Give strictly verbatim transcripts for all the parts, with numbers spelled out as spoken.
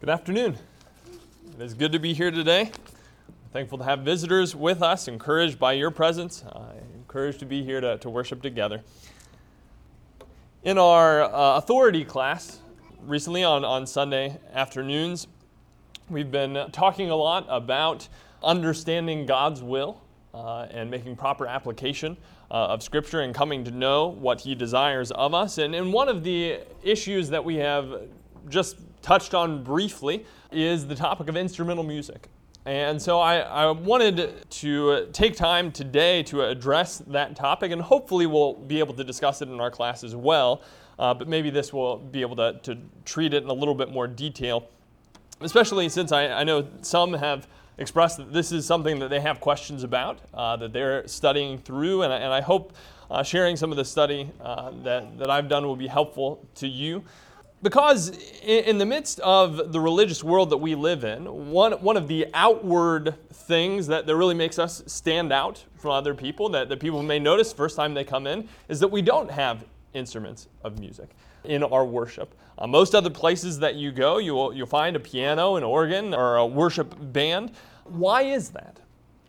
Good afternoon. It is good to be here today. I'm thankful to have visitors with us, encouraged by your presence, uh, encouraged to be here to, to worship together. In our uh, authority class recently on, on Sunday afternoons, we've been talking a lot about understanding God's will uh, and making proper application uh, of Scripture and coming to know what He desires of us. And, and one of the issues that we have just touched on briefly is the topic of instrumental music. And so I, I wanted to take time today to address that topic, and hopefully we'll be able to discuss it in our class as well, uh, but maybe this will be able to, to treat it in a little bit more detail, especially since I, I know some have expressed that this is something that they have questions about, uh, that they're studying through, and I, and I hope uh, sharing some of the study uh, that, that I've done will be helpful to you. Because in the midst of the religious world that we live in, one one of the outward things that, that really makes us stand out from other people, that, that people may notice first time they come in, is that we don't have instruments of music in our worship. Uh, most other places that you go, you will, you'll find a piano, an organ, or a worship band. Why is that?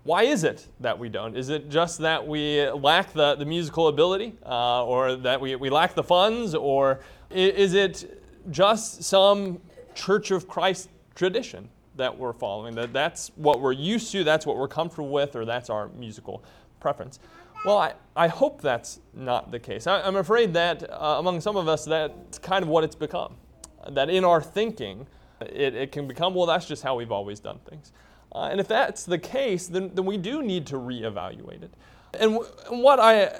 Why is it that we don't? Is it just that we lack the, the musical ability, uh, or that we, we lack the funds, or is it just some Church of Christ tradition that we're following, that that's what we're used to, that's what we're comfortable with, or that's our musical preference? Well, I, I hope that's not the case. I, I'm afraid that uh, among some of us, that's kind of what it's become, that in our thinking, it, it can become, well, that's just how we've always done things. Uh, and if that's the case, then, then we do need to reevaluate it. And w- what I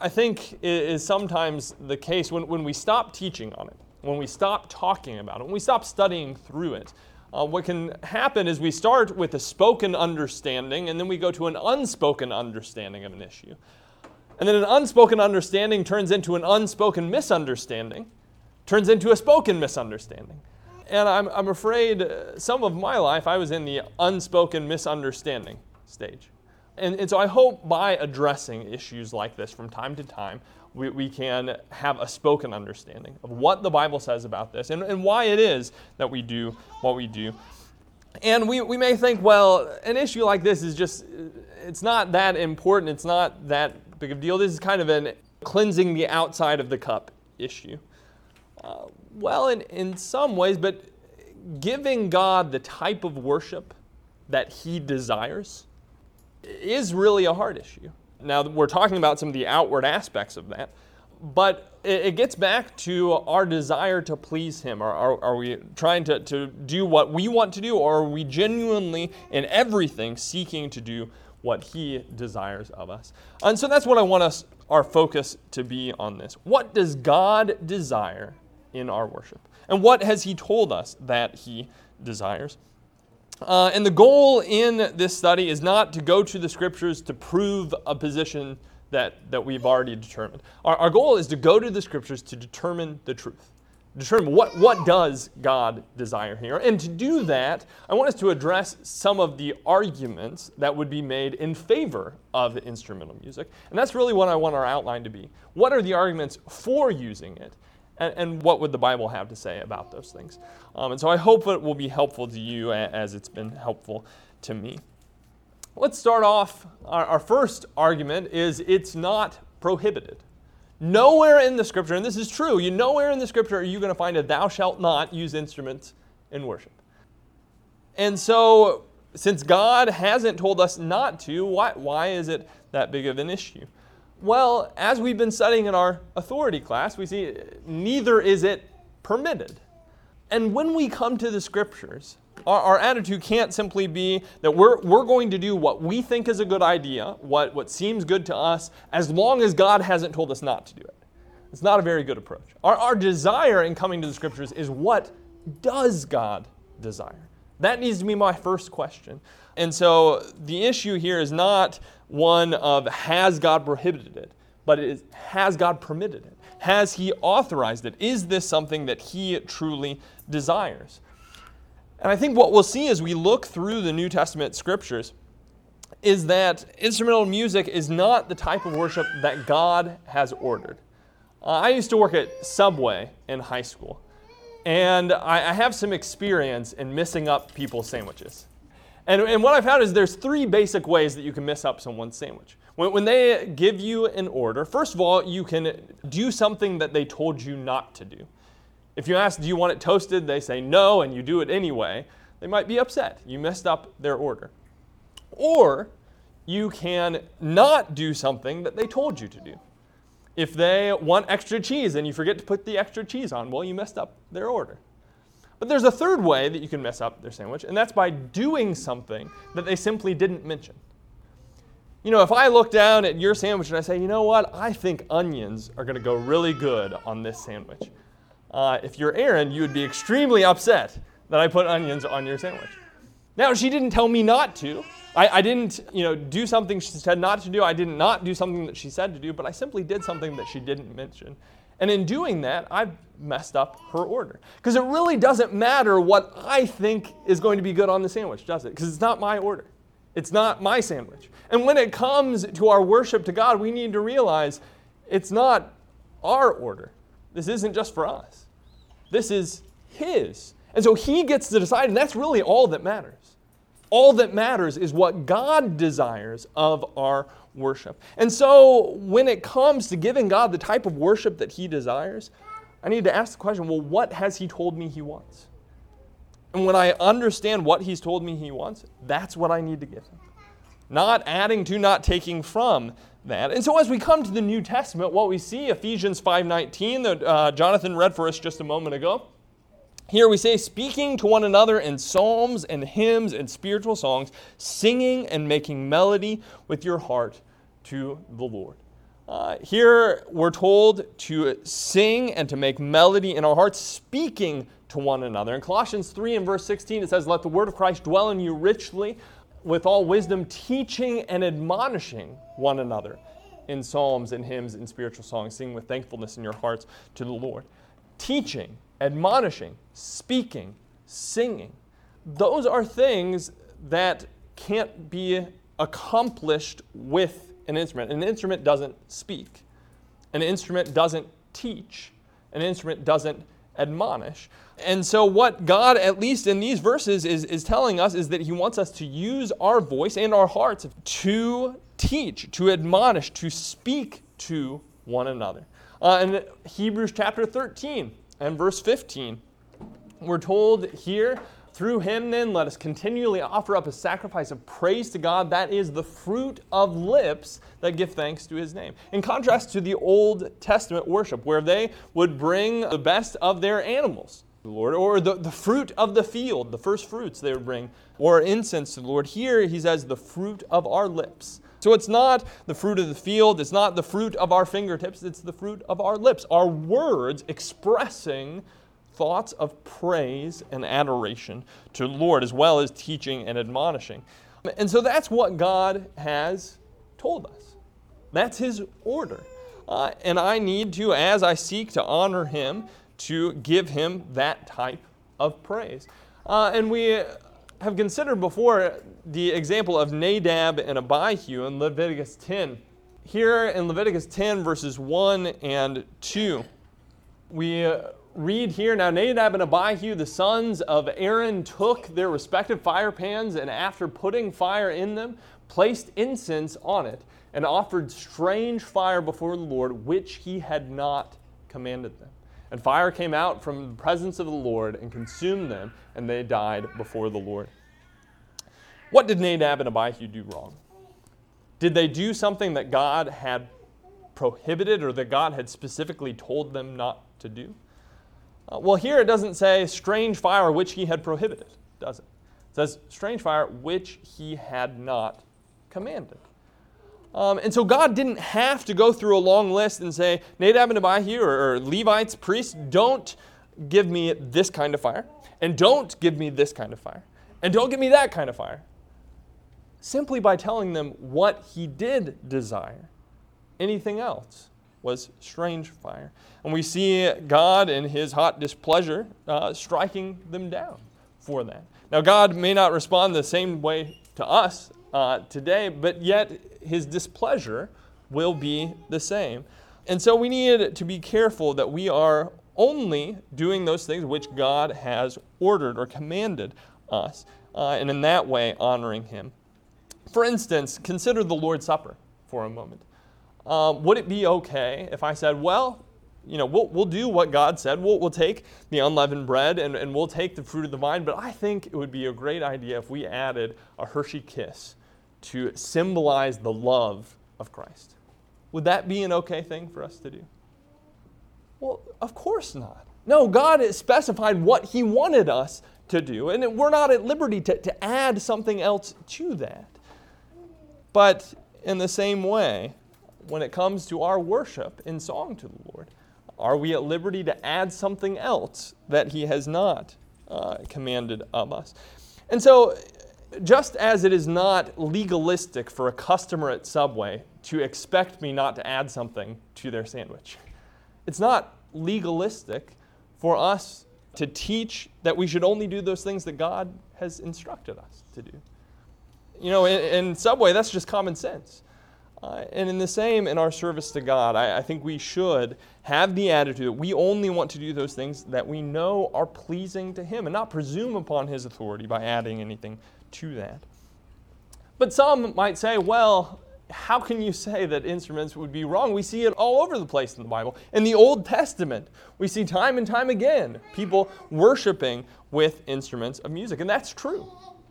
I think is sometimes the case when, when we stop teaching on it, when we stop talking about it, when we stop studying through it, uh, what can happen is we start with a spoken understanding, and then we go to an unspoken understanding of an issue. And then an unspoken understanding turns into an unspoken misunderstanding, turns into a spoken misunderstanding. And I'm, I'm afraid some of my life I was in the unspoken misunderstanding stage. And, and so I hope by addressing issues like this from time to time, we, we can have a spoken understanding of what the Bible says about this and, and why it is that we do what we do. And we, we may think, well, an issue like this is just, it's not that important, it's not that big of a deal. This is kind of an cleansing the outside of the cup issue. Uh, well, in, in some ways, but giving God the type of worship that He desires is really a hard issue. Now, we're talking about some of the outward aspects of that, but it gets back to our desire to please Him. Are, are, are we trying to, to do what we want to do, or are we genuinely in everything seeking to do what He desires of us? And so that's what I want us, our focus to be on this. What does God desire in our worship? And what has He told us that He desires? Uh, and the goal in this study is not to go to the Scriptures to prove a position that, that we've already determined. Our, our goal is to go to the Scriptures to determine the truth, determine what, what does God desire here. And to do that, I want us to address some of the arguments that would be made in favor of instrumental music. And that's really what I want our outline to be. What are the arguments for using it? And, and what would the Bible have to say about those things? Um, and so I hope it will be helpful to you as it's been helpful to me. Let's start off. Our, our first argument is it's not prohibited. Nowhere in the Scripture, and this is true, you nowhere in the Scripture are you going to find a thou shalt not use instruments in worship. And so since God hasn't told us not to, why, why is it that big of an issue? Well, as we've been studying in our authority class, we see neither is it permitted. And when we come to the Scriptures, our, our attitude can't simply be that we're we're going to do what we think is a good idea, what, what seems good to us, as long as God hasn't told us not to do it. It's not a very good approach. Our, our desire in coming to the Scriptures is what does God desire? That needs to be my first question. And so the issue here is not one of has God prohibited it, but it is has God permitted it? Has He authorized it? Is this something that He truly desires? And I think what we'll see as we look through the New Testament Scriptures is that instrumental music is not the type of worship that God has ordered. Uh, I used to work at Subway in high school. And I, I have some experience in messing up people's sandwiches. And, and what I found is there's three basic ways that you can mess up someone's sandwich. When, when they give you an order, first of all, you can do something that they told you not to do. If you ask, do you want it toasted? They say no, and you do it anyway. They might be upset. You messed up their order. Or you can not do something that they told you to do. If they want extra cheese and you forget to put the extra cheese on, well, you messed up their order. But there's a third way that you can mess up their sandwich, and that's by doing something that they simply didn't mention. You know, if I look down at your sandwich and I say, you know what, I think onions are going to go really good on this sandwich. Uh, if you're Erin, you would be extremely upset that I put onions on your sandwich. Now, she didn't tell me not to. I, I didn't, you know, do something she said not to do. I did not do something that she said to do, but I simply did something that she didn't mention. And in doing that, I've messed up her order. Because it really doesn't matter what I think is going to be good on the sandwich, does it? Because it's not my order. It's not my sandwich. And when it comes to our worship to God, we need to realize it's not our order. This isn't just for us. This is His. And so He gets to decide, and that's really all that matters. All that matters is what God desires of our worship. And so when it comes to giving God the type of worship that He desires, I need to ask the question, well, what has He told me He wants? And when I understand what He's told me He wants, that's what I need to give Him. Not adding to, not taking from that. And so as we come to the New Testament, what we see, Ephesians five nineteen, that uh, Jonathan read for us just a moment ago. Here we say, speaking to one another in psalms and hymns and spiritual songs, singing and making melody with your heart to the Lord. Uh, here we're told to sing and to make melody in our hearts, speaking to one another. In Colossians three and verse sixteen, it says, let the word of Christ dwell in you richly with all wisdom, teaching and admonishing one another in psalms and hymns and spiritual songs, singing with thankfulness in your hearts to the Lord. Teaching, admonishing, speaking, singing. Those are things that can't be accomplished with an instrument. An instrument doesn't speak. An instrument doesn't teach. An instrument doesn't admonish. And so what God, at least in these verses, is, is telling us is that He wants us to use our voice and our hearts to teach, to admonish, to speak to one another. Uh, in Hebrews chapter thirteen, and verse fifteen, we're told here, through Him then let us continually offer up a sacrifice of praise to God, that is the fruit of lips that give thanks to His name. In contrast to the Old Testament worship, where they would bring the best of their animals to the Lord, or the, the fruit of the field, the first fruits they would bring, or incense to the Lord. Here He says, the fruit of our lips. So it's not the fruit of the field, it's not the fruit of our fingertips, it's the fruit of our lips, our words expressing thoughts of praise and adoration to the Lord, as well as teaching and admonishing. And so that's what God has told us. That's His order. Uh, and I need to, as I seek to honor Him, to give Him that type of praise. Uh, and we... have considered before the example of Nadab and Abihu in Leviticus ten. Here in Leviticus ten verses one and two, we read here, now Nadab and Abihu, the sons of Aaron, took their respective fire pans and after putting fire in them, placed incense on it and offered strange fire before the Lord, which He had not commanded them. And fire came out from the presence of the Lord and consumed them, and they died before the Lord. What did Nadab and Abihu do wrong? Did they do something that God had prohibited or that God had specifically told them not to do? Uh, well, here it doesn't say strange fire which He had prohibited, does it? It says strange fire which He had not commanded. Um, and so God didn't have to go through a long list and say, Nadab and Abihu, or, or Levites, priests, don't give me this kind of fire, and don't give me this kind of fire, and don't give me that kind of fire. Simply by telling them what He did desire, anything else was strange fire. And we see God in His hot displeasure uh, striking them down for that. Now God may not respond the same way to us Uh, today, but yet His displeasure will be the same. And so we need to be careful that we are only doing those things which God has ordered or commanded us, uh, and in that way honoring Him. For instance, consider the Lord's Supper for a moment. Uh, would it be okay if I said, well, you know, we'll, we'll do what God said. We'll, we'll take the unleavened bread and, and we'll take the fruit of the vine, but I think it would be a great idea if we added a Hershey kiss to symbolize the love of Christ. Would that be an okay thing for us to do? Well, of course not. No, God has specified what He wanted us to do, and we're not at liberty to, to add something else to that. But in the same way, when it comes to our worship in song to the Lord, are we at liberty to add something else that He has not uh, commanded of us? And so, just as it is not legalistic for a customer at Subway to expect me not to add something to their sandwich, it's not legalistic for us to teach that we should only do those things that God has instructed us to do. You know, in, in Subway, that's just common sense. Uh, and in the same, in our service to God, I, I think we should have the attitude that we only want to do those things that we know are pleasing to Him and not presume upon His authority by adding anything to that. But some might say, well, how can you say that instruments would be wrong? We see it all over the place in the Bible. In the Old Testament, we see time and time again people worshiping with instruments of music, and that's true.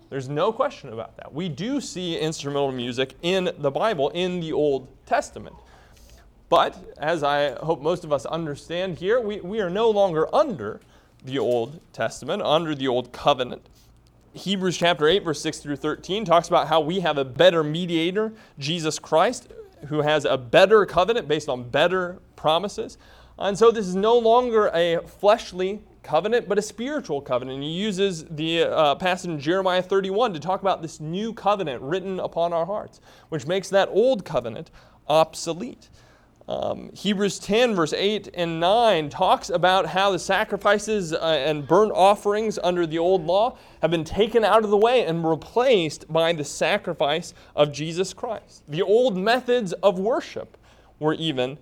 There's no question about that. We do see instrumental music in the Bible, in the Old Testament. But, as I hope most of us understand here, we, we are no longer under the Old Testament, under the Old Covenant. Hebrews chapter eight, verse six through thirteen talks about how we have a better mediator, Jesus Christ, who has a better covenant based on better promises. And so this is no longer a fleshly covenant, but a spiritual covenant. And he uses the uh, passage in Jeremiah thirty-one to talk about this new covenant written upon our hearts, which makes that old covenant obsolete. Um, Hebrews ten, verse eight and nine talks about how the sacrifices uh, and burnt offerings under the old law have been taken out of the way and replaced by the sacrifice of Jesus Christ. The old methods of worship were even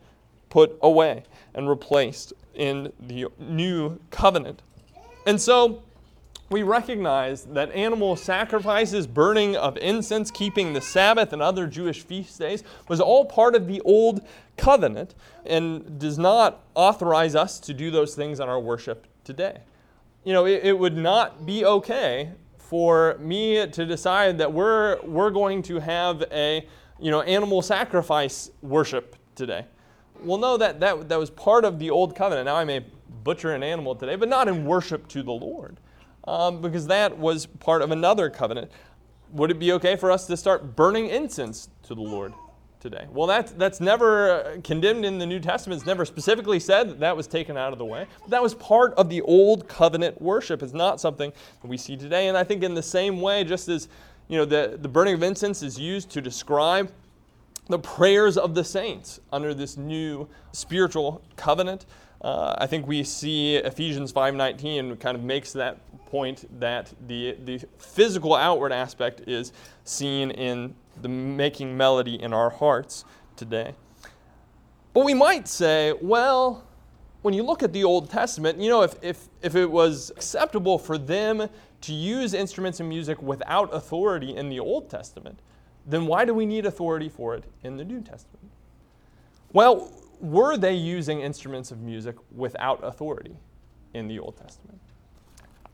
put away and replaced in the new covenant. And so we recognize that animal sacrifices, burning of incense, keeping the Sabbath and other Jewish feast days was all part of the old covenant and does not authorize us to do those things in our worship today. You know, it, it would not be okay for me to decide that we're we're going to have a, you know, animal sacrifice worship today. Well, no, that, that that was part of the old covenant. Now I may butcher an animal today, but not in worship to the Lord, um, because that was part of another covenant. Would it be okay for us to start burning incense to the Lord today? Well, that's, that's never condemned in the New Testament. It's never specifically said that that was taken out of the way. But that was part of the old covenant worship. It's not something that we see today. And I think in the same way, just as, you know, the, the burning of incense is used to describe the prayers of the saints under this new spiritual covenant. Uh, I think we see Ephesians five nineteen kind of makes that point that the, the physical outward aspect is seen in the making melody in our hearts today. But we might say, well, when you look at the Old Testament, you know, if if if it was acceptable for them to use instruments and music without authority in the Old Testament, then why do we need authority for it in the New Testament? Well, were they using instruments of music without authority in the Old Testament?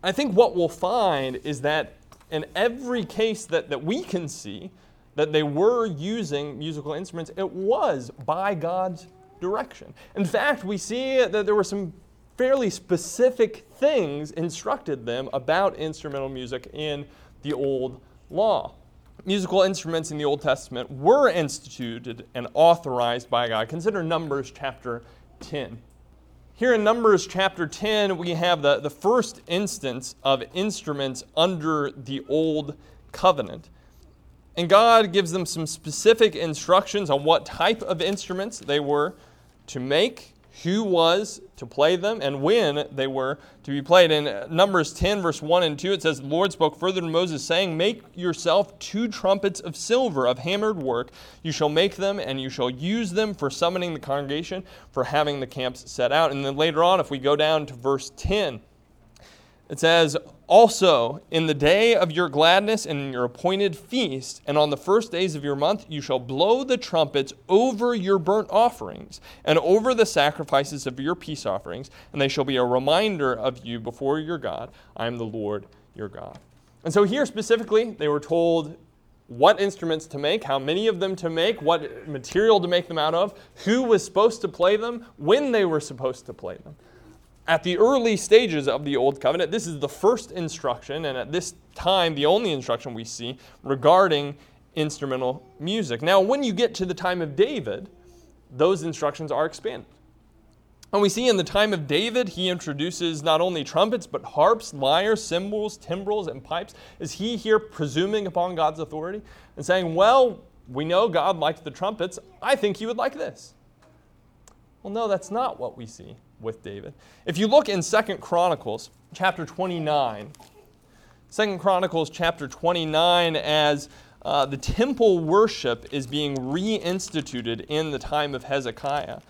I think what we'll find is that in every case that, that we can see that they were using musical instruments, it was by God's direction. In fact, we see that there were some fairly specific things instructed them about instrumental music in the Old Law. Musical instruments in the Old Testament were instituted and authorized by God. Consider Numbers chapter ten. Here in Numbers chapter ten, we have the, the first instance of instruments under the Old Covenant. And God gives them some specific instructions on what type of instruments they were to make, who was to play them and when they were to be played. In Numbers ten, verse one and two, it says, "The Lord spoke further to Moses, saying, Make yourself two trumpets of silver of hammered work. You shall make them, and you shall use them for summoning the congregation, for having the camps set out." And then later on, if we go down to verse ten, it says, "Also, in the day of your gladness and in your appointed feast, and on the first days of your month, you shall blow the trumpets over your burnt offerings and over the sacrifices of your peace offerings, and they shall be a reminder of you before your God. I am the Lord your God." And so here specifically, they were told what instruments to make, how many of them to make, what material to make them out of, who was supposed to play them, when they were supposed to play them. At the early stages of the Old Covenant, this is the first instruction, and at this time, the only instruction we see regarding instrumental music. Now, when you get to the time of David, those instructions are expanded. And we see in the time of David, he introduces not only trumpets, but harps, lyres, cymbals, timbrels, and pipes. Is he here presuming upon God's authority and saying, well, we know God liked the trumpets. I think he would like this. Well, no, that's not what we see with David. If you look in Second Chronicles chapter twenty-nine, Second Chronicles chapter twenty-nine, as uh, the temple worship is being reinstituted in the time of Hezekiah,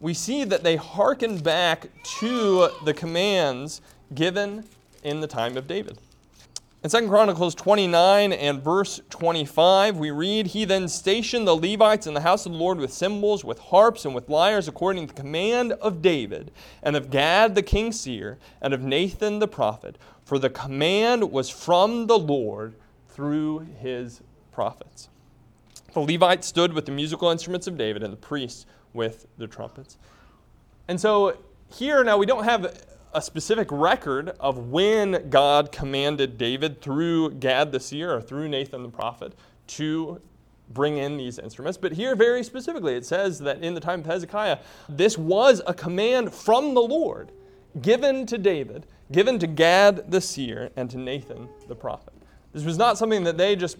we see that they hearken back to the commands given in the time of David. In Second Chronicles twenty-nine and verse twenty-five, we read, "He then stationed the Levites in the house of the Lord with cymbals, with harps, and with lyres, according to the command of David, and of Gad the king seer, and of Nathan the prophet. For the command was from the Lord through his prophets." The Levites stood with the musical instruments of David, and the priests with the trumpets. And so here, now we don't have a specific record of when God commanded David through Gad the seer or through Nathan the prophet to bring in these instruments. But here very specifically it says that in the time of Hezekiah, this was a command from the Lord given to David, given to Gad the seer and to Nathan the prophet. This was not something that they just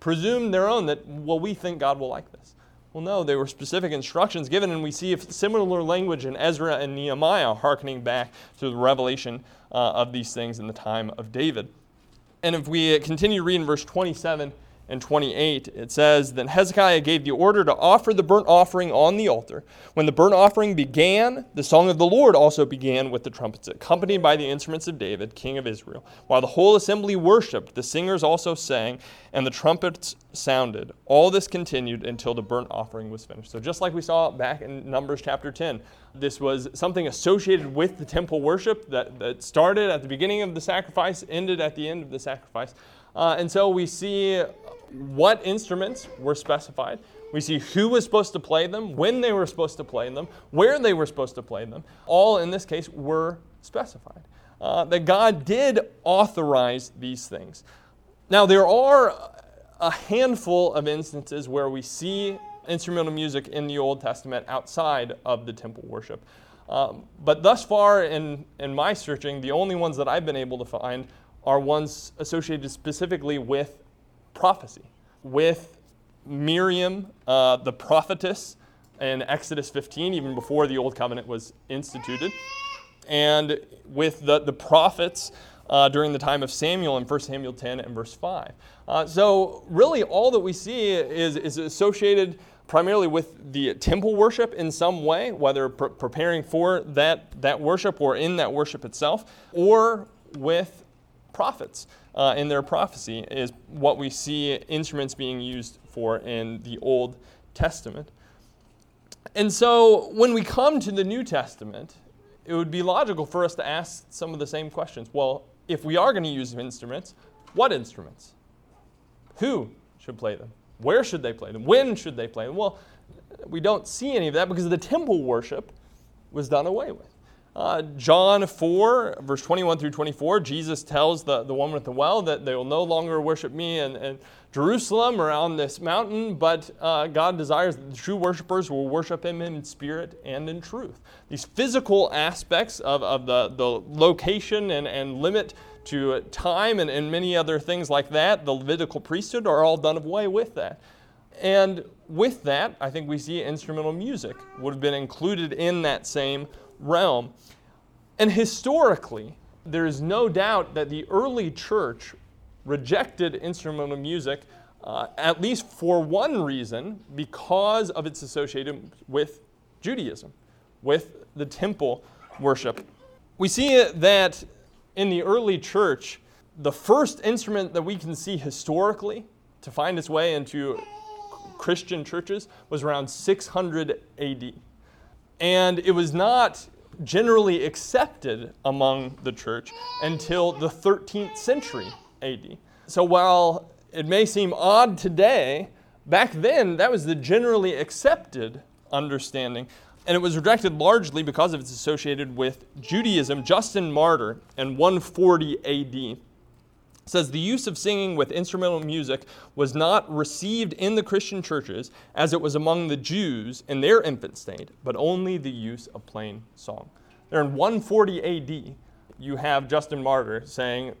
presumed their own that, well, we think God will like this. Well, no, they were specific instructions given, and we see similar language in Ezra and Nehemiah, hearkening back to the revelation uh, of these things in the time of David. And if we continue reading verse twenty-seven and twenty-eight, it says, "Then Hezekiah gave the order to offer the burnt offering on the altar. When the burnt offering began, the song of the Lord also began with the trumpets, accompanied by the instruments of David, king of Israel. While the whole assembly worshipped, the singers also sang, and the trumpets sounded. All this continued until the burnt offering was finished." So just like we saw back in Numbers chapter ten, this was something associated with the temple worship that, that started at the beginning of the sacrifice, ended at the end of the sacrifice. Uh, and so we see what instruments were specified. We see who was supposed to play them, when they were supposed to play them, where they were supposed to play them. All, in this case, were specified. Uh, that God did authorize these things. Now, there are a handful of instances where we see instrumental music in the Old Testament outside of the temple worship. Um, but thus far in, in my searching, the only ones that I've been able to find are ones associated specifically with prophecy, with Miriam, uh, the prophetess, in Exodus fifteen, even before the Old Covenant was instituted, and with the, the prophets uh, during the time of Samuel in First Samuel ten and verse five. Uh, so really all that we see is, is associated primarily with the temple worship in some way, whether pre- preparing for that, that worship or in that worship itself, or with prophets uh, in their prophecy is what we see instruments being used for in the Old Testament. And so when we come to the New Testament, it would be logical for us to ask some of the same questions. Well, if we are going to use instruments, what instruments? Who should play them? Where should they play them? When should they play them? Well, we don't see any of that because the temple worship was done away with. Uh, John four, verse twenty-one through twenty-four, Jesus tells the, the woman at the well that they will no longer worship me in, in Jerusalem or on this mountain, but uh, God desires that the true worshipers will worship him in spirit and in truth. These physical aspects of, of the, the location and, and limit to time and, and many other things like that, the Levitical priesthood, are all done away with that. And with that, I think we see instrumental music would have been included in that same realm. And historically, there is no doubt that the early church rejected instrumental music, uh, at least for one reason, because of its association with Judaism, with the temple worship. We see that in the early church, the first instrument that we can see historically to find its way into Christian churches was around six hundred A D. And it was not generally accepted among the church until the thirteenth century A D. So while it may seem odd today, back then that was the generally accepted understanding. And it was rejected largely because of it's associated with Judaism. Justin Martyr in one forty A D says the use of singing with instrumental music was not received in the Christian churches as it was among the Jews in their infant state, but only the use of plain song. There in one forty A D, you have Justin Martyr saying,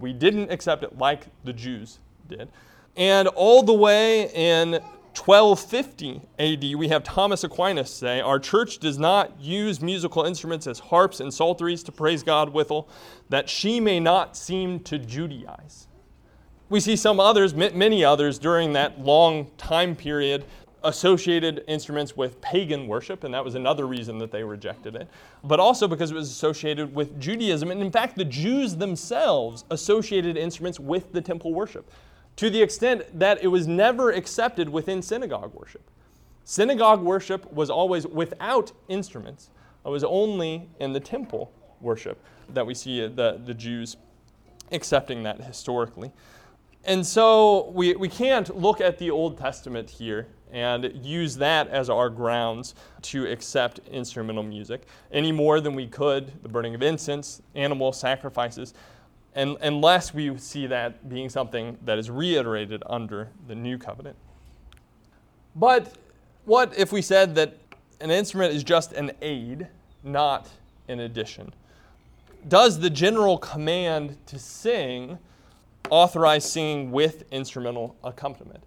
we didn't accept it like the Jews did. And all the way in twelve fifty A D, we have Thomas Aquinas say, our church does not use musical instruments as harps and psalteries to praise God withal, that she may not seem to Judaize. We see some others, many others, during that long time period associated instruments with pagan worship, and that was another reason that they rejected it, but also because it was associated with Judaism. And in fact, the Jews themselves associated instruments with the temple worship, to the extent that it was never accepted within synagogue worship. Synagogue worship was always without instruments. It was only in the temple worship that we see the, the Jews accepting that historically. And so we, we can't look at the Old Testament here and use that as our grounds to accept instrumental music any more than we could the burning of incense, animal sacrifices, And unless we see that being something that is reiterated under the new covenant. But what if we said that an instrument is just an aid, not an addition? Does the general command to sing authorize singing with instrumental accompaniment?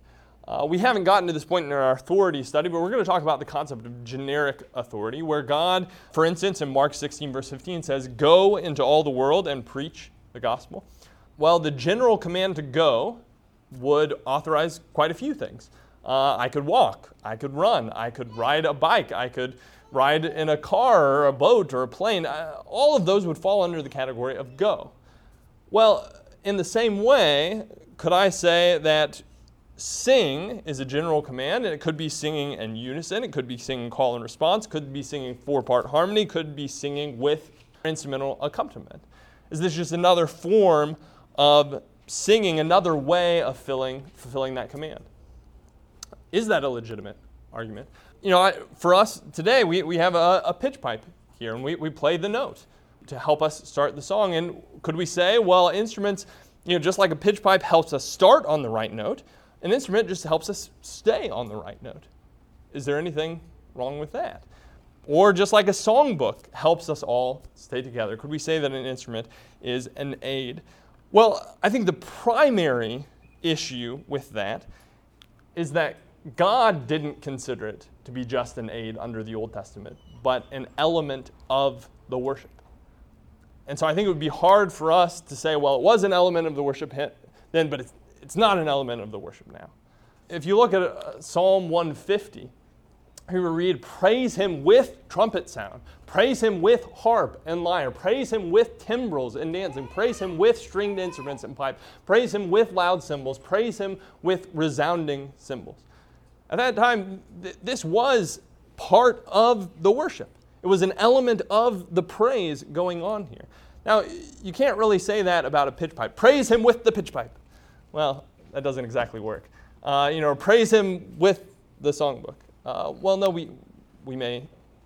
Uh, we haven't gotten to this point in our authority study, but we're going to talk about the concept of generic authority, where God, for instance, in Mark sixteen, verse fifteen, says, go into all the world and preach the gospel. Well, the general command to go would authorize quite a few things. Uh, I could walk, I could run, I could ride a bike, I could ride in a car or a boat or a plane. Uh, all of those would fall under the category of go. Well, in the same way, could I say that sing is a general command, and it could be singing in unison, it could be singing call and response, could be singing four-part harmony, could be singing with instrumental accompaniment. Is this just another form of singing, another way of filling, fulfilling that command? Is that a legitimate argument? You know, I, for us today, we, we have a, a pitch pipe here, and we, we play the note to help us start the song. And could we say, well, instruments, you know, just like a pitch pipe helps us start on the right note, an instrument just helps us stay on the right note. Is there anything wrong with that? Or just like a songbook helps us all stay together, could we say that an instrument is an aid? Well, I think the primary issue with that is that God didn't consider it to be just an aid under the Old Testament, but an element of the worship. And so I think it would be hard for us to say, well, it was an element of the worship then, but it's, it's not an element of the worship now. If you look at Psalm one fifty, we read, praise him with trumpet sound, praise him with harp and lyre, praise him with timbrels and dancing, praise him with stringed instruments and pipe, praise him with loud cymbals, praise him with resounding cymbals. At that time, th- this was part of the worship. It was an element of the praise going on here. Now, you can't really say that about a pitch pipe. Praise him with the pitch pipe. Well, that doesn't exactly work. Uh, you know, praise him with the songbook. Uh, well, no, we we may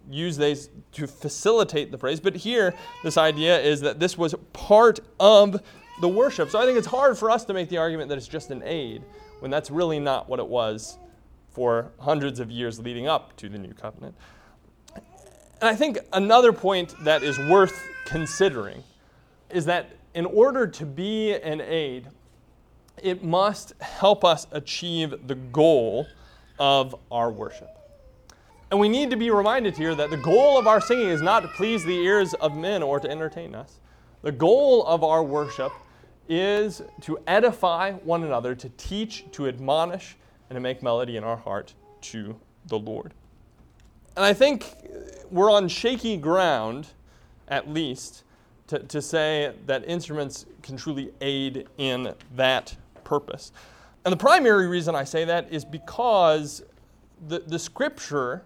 use these to facilitate the praise, but here this idea is that this was part of the worship. So I think it's hard for us to make the argument that it's just an aid when that's really not what it was for hundreds of years leading up to the New Covenant. And I think another point that is worth considering is that in order to be an aid, it must help us achieve the goal of our worship. And we need to be reminded here that the goal of our singing is not to please the ears of men or to entertain us. The goal of our worship is to edify one another, to teach, to admonish, and to make melody in our heart to the Lord. And I think we're on shaky ground, at least, to, to say that instruments can truly aid in that purpose. And the primary reason I say that is because the, the Scripture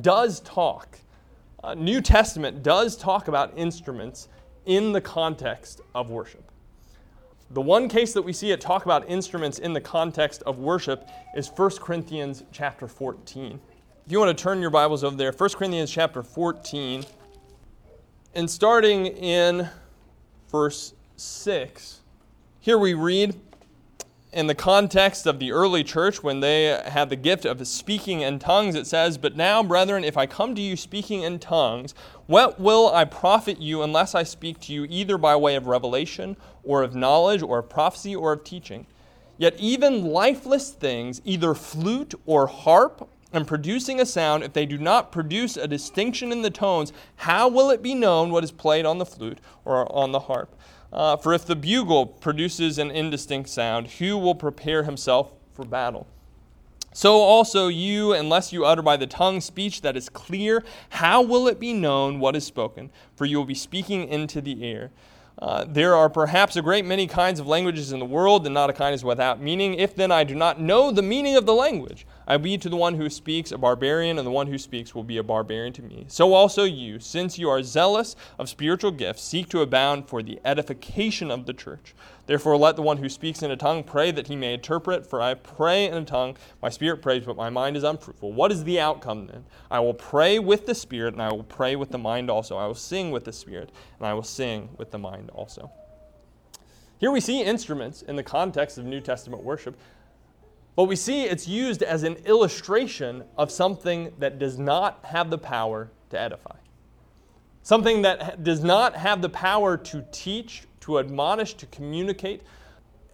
does talk, uh, New Testament does talk about instruments in the context of worship. The one case that we see it talk about instruments in the context of worship is First Corinthians chapter fourteen. If you want to turn your Bibles over there, First Corinthians chapter fourteen, and starting in verse six, here we read in the context of the early church when they had the gift of speaking in tongues, it says, "But now, brethren, if I come to you speaking in tongues, what will I profit you unless I speak to you either by way of revelation or of knowledge or of prophecy or of teaching? Yet even lifeless things, either flute or harp, and producing a sound, if they do not produce a distinction in the tones, how will it be known what is played on the flute or on the harp? Uh, for if the bugle produces an indistinct sound, who will prepare himself for battle? So also you, unless you utter by the tongue speech that is clear, how will it be known what is spoken? For you will be speaking into the air. Uh, there are perhaps a great many kinds of languages in the world, and not a kind is without meaning. If then I do not know the meaning of the language, I will be to the one who speaks a barbarian, and the one who speaks will be a barbarian to me. So also you, since you are zealous of spiritual gifts, seek to abound for the edification of the church. Therefore let the one who speaks in a tongue pray that he may interpret, for I pray in a tongue, my spirit prays, but my mind is unfruitful. What is the outcome then? I will pray with the spirit, and I will pray with the mind also. I will sing with the spirit, and I will sing with the mind also." Here we see instruments in the context of New Testament worship, but we see it's used as an illustration of something that does not have the power to edify. Something that does not have the power to teach, to admonish, to communicate.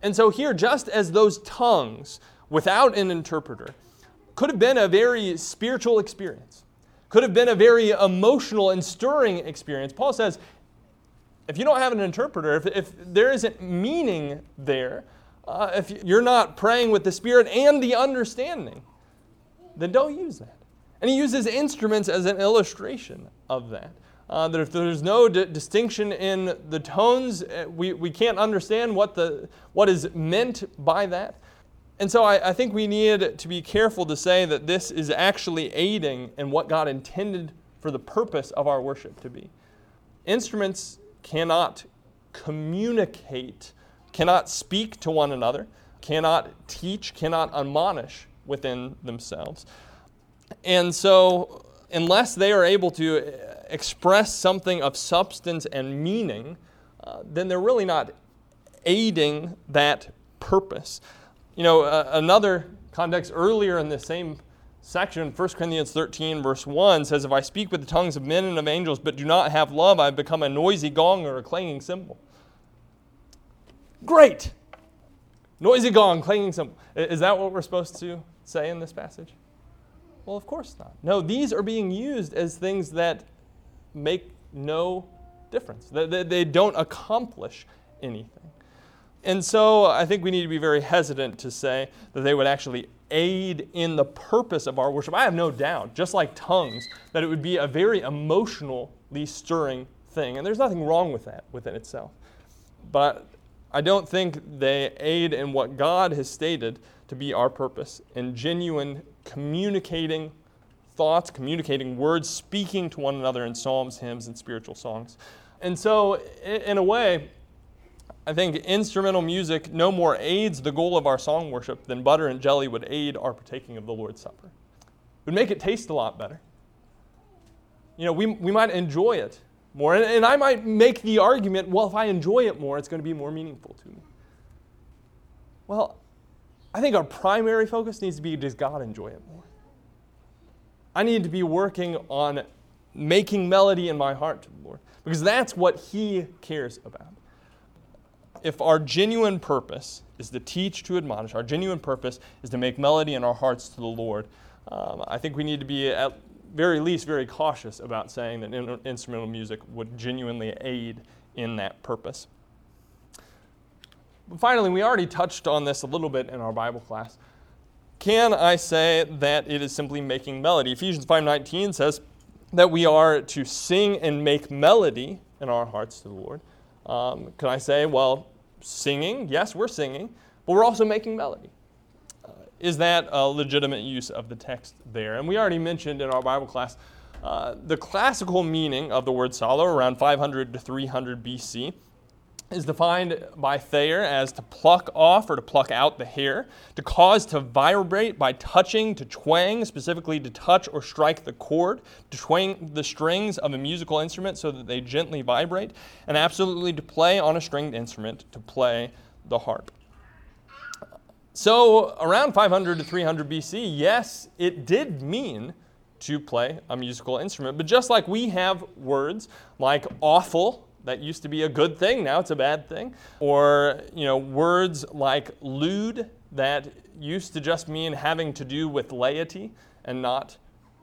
And so here, just as those tongues, without an interpreter, could have been a very spiritual experience, could have been a very emotional and stirring experience, Paul says, if you don't have an interpreter, if, if there isn't meaning there, Uh, if you're not praying with the spirit and the understanding, then don't use that. And he uses instruments as an illustration of that. Uh, that if there's no d- distinction in the tones, we, we can't understand what the what is meant by that. And so I, I think we need to be careful to say that this is actually aiding in what God intended for the purpose of our worship to be. Instruments cannot communicate, cannot speak to one another, cannot teach, cannot admonish within themselves. And so, unless they are able to express something of substance and meaning, uh, then they're really not aiding that purpose. You know, uh, another context earlier in the same section, First Corinthians thirteen, verse one, says, "If I speak with the tongues of men and of angels, but do not have love, I become a noisy gong or a clanging cymbal." Great. Noisy gong, clanging cymbal. Is that what we're supposed to say in this passage? Well, of course not. No, these are being used as things that make no difference. They don't accomplish anything. And so I think we need to be very hesitant to say that they would actually aid in the purpose of our worship. I have no doubt, just like tongues, that it would be a very emotionally stirring thing. And there's nothing wrong with that within itself. But I don't think they aid in what God has stated to be our purpose, in genuine communicating thoughts, communicating words, speaking to one another in psalms, hymns, and spiritual songs. And so, in a way, I think instrumental music no more aids the goal of our song worship than butter and jelly would aid our partaking of the Lord's Supper. It would make it taste a lot better. You know, we, we might enjoy it more. And, and I might make the argument, well, if I enjoy it more, it's going to be more meaningful to me. Well, I think our primary focus needs to be, does God enjoy it more? I need to be working on making melody in my heart to the Lord, because that's what He cares about. if our genuine purpose is to teach, to admonish, our genuine purpose is to make melody in our hearts to the Lord, um, I think we need to be at very least very cautious about saying that in- instrumental music would genuinely aid in that purpose. Finally, we already touched on this a little bit in our Bible class. Can I say that it is simply making melody? Ephesians five nineteen says that we are to sing and make melody in our hearts to the Lord. Um, can I say, well, singing, yes, we're singing, but we're also making melody. Uh, is that a legitimate use of the text there? And we already mentioned in our Bible class uh, the classical meaning of the word solo around five hundred to three hundred B C is defined by Thayer as to pluck off or to pluck out the hair, to cause to vibrate by touching, to twang, specifically to touch or strike the chord, to twang the strings of a musical instrument so that they gently vibrate, and absolutely to play on a stringed instrument, to play the harp. So around five hundred to three hundred B C, yes, it did mean to play a musical instrument, but just like we have words like awful, that used to be a good thing, now it's a bad thing. Or, you know, words like lewd that used to just mean having to do with laity and not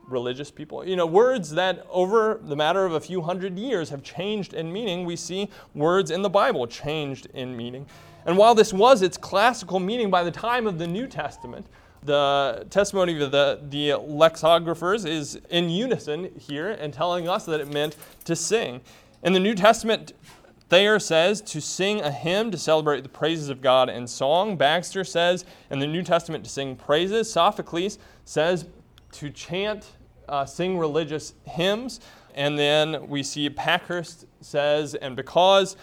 religious people. You know, words that over the matter of a few hundred years have changed in meaning. We see words in the Bible changed in meaning. And while this was its classical meaning by the time of the New Testament, the testimony of the, the lexicographers is in unison here and telling us that it meant to sing. In the New Testament, Thayer says to sing a hymn to celebrate the praises of God in song. Baxter says in the New Testament to sing praises. Sophocles says to chant, uh, sing religious hymns. And then we see Packhurst says, and because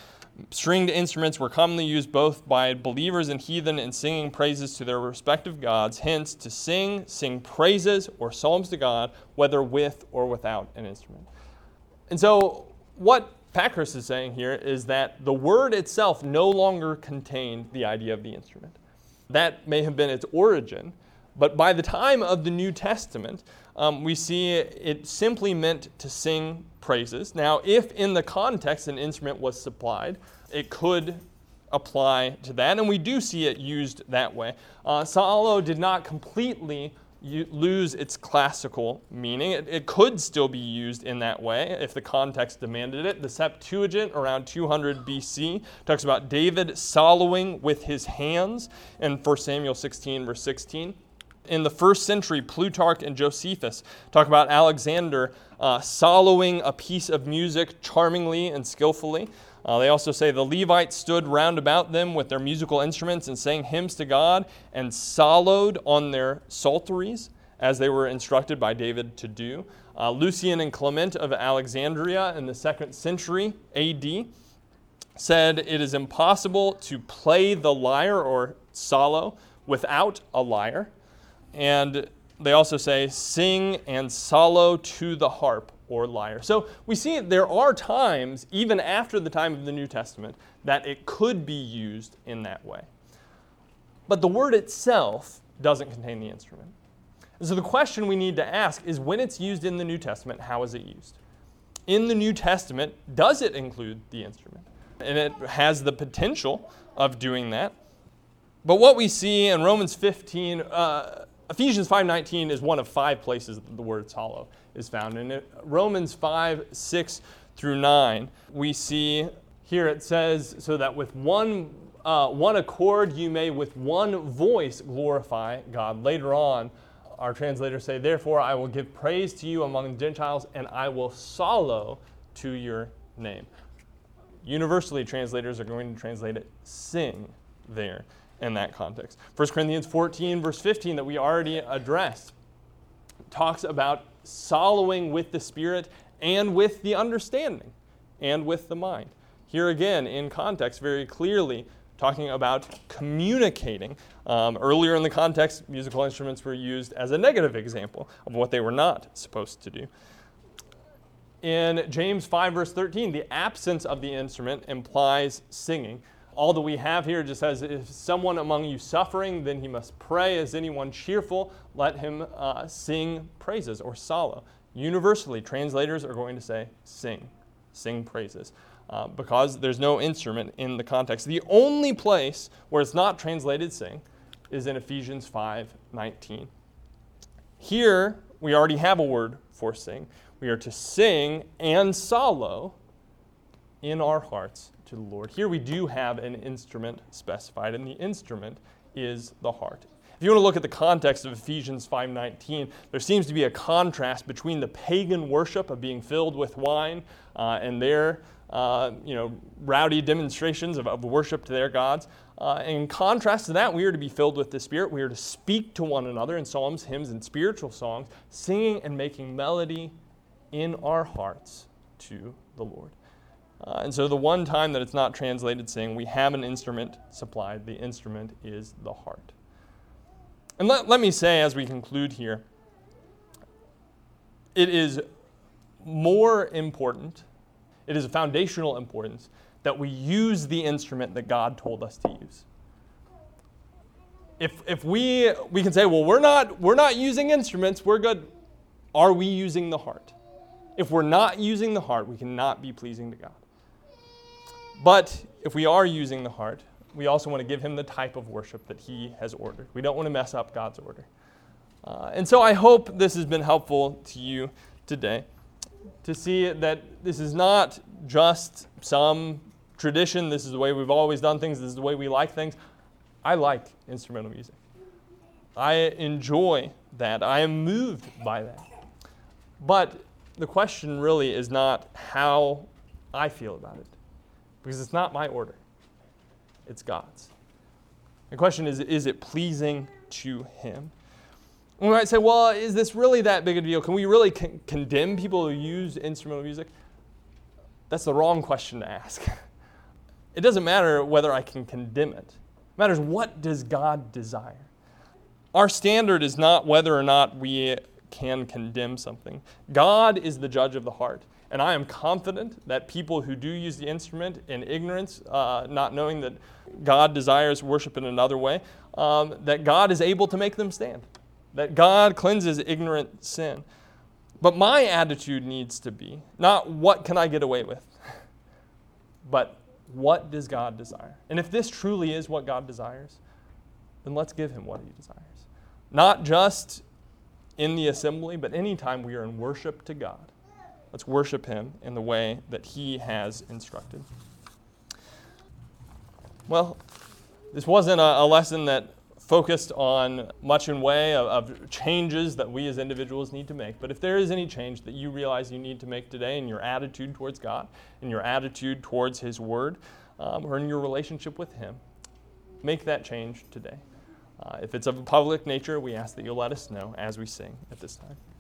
stringed instruments were commonly used both by believers and heathen in singing praises to their respective gods, hence to sing, sing praises or psalms to God, whether with or without an instrument. And so, what Packhurst is saying here is that the word itself no longer contained the idea of the instrument. That may have been its origin, but by the time of the New Testament, um, we see it simply meant to sing praises. Now, if in the context an instrument was supplied, it could apply to that, and we do see it used that way. Uh, solo did not completely You lose its classical meaning. It, it could still be used in that way if the context demanded it. The Septuagint around two hundred B C talks about David soloing with his hands in First Samuel sixteen, verse sixteen. In the first century, Plutarch and Josephus talk about Alexander uh, soloing a piece of music charmingly and skillfully. Uh, they also say the Levites stood round about them with their musical instruments and sang hymns to God and soloed on their psalteries as they were instructed by David to do. Uh, Lucian and Clement of Alexandria in the second century A D said it is impossible to play the lyre or solo without a lyre. And they also say sing and solo to the harp or lyre. So we see there are times, even after the time of the New Testament, that it could be used in that way. But the word itself doesn't contain the instrument. And so the question we need to ask is, when it's used in the New Testament, how is it used? In the New Testament, does it include the instrument? And it has the potential of doing that. But what we see in Romans fifteen, uh, Ephesians five nineteen is one of five places that the word solo is found. In Romans five, six through nine, we see here it says, so that with one uh, one accord you may with one voice glorify God. Later on, our translators say, therefore I will give praise to you among Gentiles, and I will solo to your name. Universally, translators are going to translate it sing there in that context. First Corinthians fourteen, verse fifteen that we already addressed talks about soloing with the Spirit and with the understanding and with the mind. Here again, in context, very clearly talking about communicating. Um, earlier in the context, musical instruments were used as a negative example of what they were not supposed to do. In James five, verse thirteen, the absence of the instrument implies singing. All that we have here just says, if someone among you suffering, then he must pray. Is anyone cheerful? Let him uh, sing praises or solo. Universally, translators are going to say sing, sing praises. uh, because there's no instrument in the context. The only place where it's not translated sing is in Ephesians five nineteen. Here, we already have a word for sing. We are to sing and solo in our hearts to the Lord. Here we do have an instrument specified, and the instrument is the heart. If you want to look at the context of Ephesians five nineteen, there seems to be a contrast between the pagan worship of being filled with wine uh, and their uh, you know, rowdy demonstrations of, of worship to their gods. Uh, in contrast to that, we are to be filled with the Spirit. We are to speak to one another in psalms, hymns, and spiritual songs, singing and making melody in our hearts to the Lord. Uh, and so the one time that it's not translated sing, we have an instrument supplied. The instrument is the heart. And let, let me say, as we conclude here, it is more important, it is a foundational importance, that we use the instrument that God told us to use. If if we we can say, well, we're not we're not using instruments, we're good. Are we using the heart? If we're not using the heart, we cannot be pleasing to God. But if we are using the heart, we also want to give him the type of worship that he has ordered. We don't want to mess up God's order. Uh, and so I hope this has been helpful to you today, to see that this is not just some tradition. This is the way we've always done things. This is the way we like things. I like instrumental music. I enjoy that. I am moved by that. But the question really is not how I feel about it, because it's not my order. It's God's. The question is, is it pleasing to him? And we might say, well, is this really that big a deal? Can we really con- condemn people who use instrumental music? That's the wrong question to ask. It doesn't matter whether I can condemn it. It matters, what does God desire? Our standard is not whether or not we can condemn something. God is the judge of the heart. And I am confident that people who do use the instrument in ignorance, uh, not knowing that God desires worship in another way, um, that God is able to make them stand, that God cleanses ignorant sin. But my attitude needs to be not what can I get away with, but what does God desire? And if this truly is what God desires, then let's give him what he desires. Not just in the assembly, but anytime we are in worship to God. Let's worship him in the way that he has instructed. Well, this wasn't a, a lesson that focused on much in way of, of changes that we as individuals need to make. But if there is any change that you realize you need to make today in your attitude towards God, in your attitude towards his word, um, or in your relationship with him, make that change today. Uh, if it's of a public nature, we ask that you let us know as we sing at this time.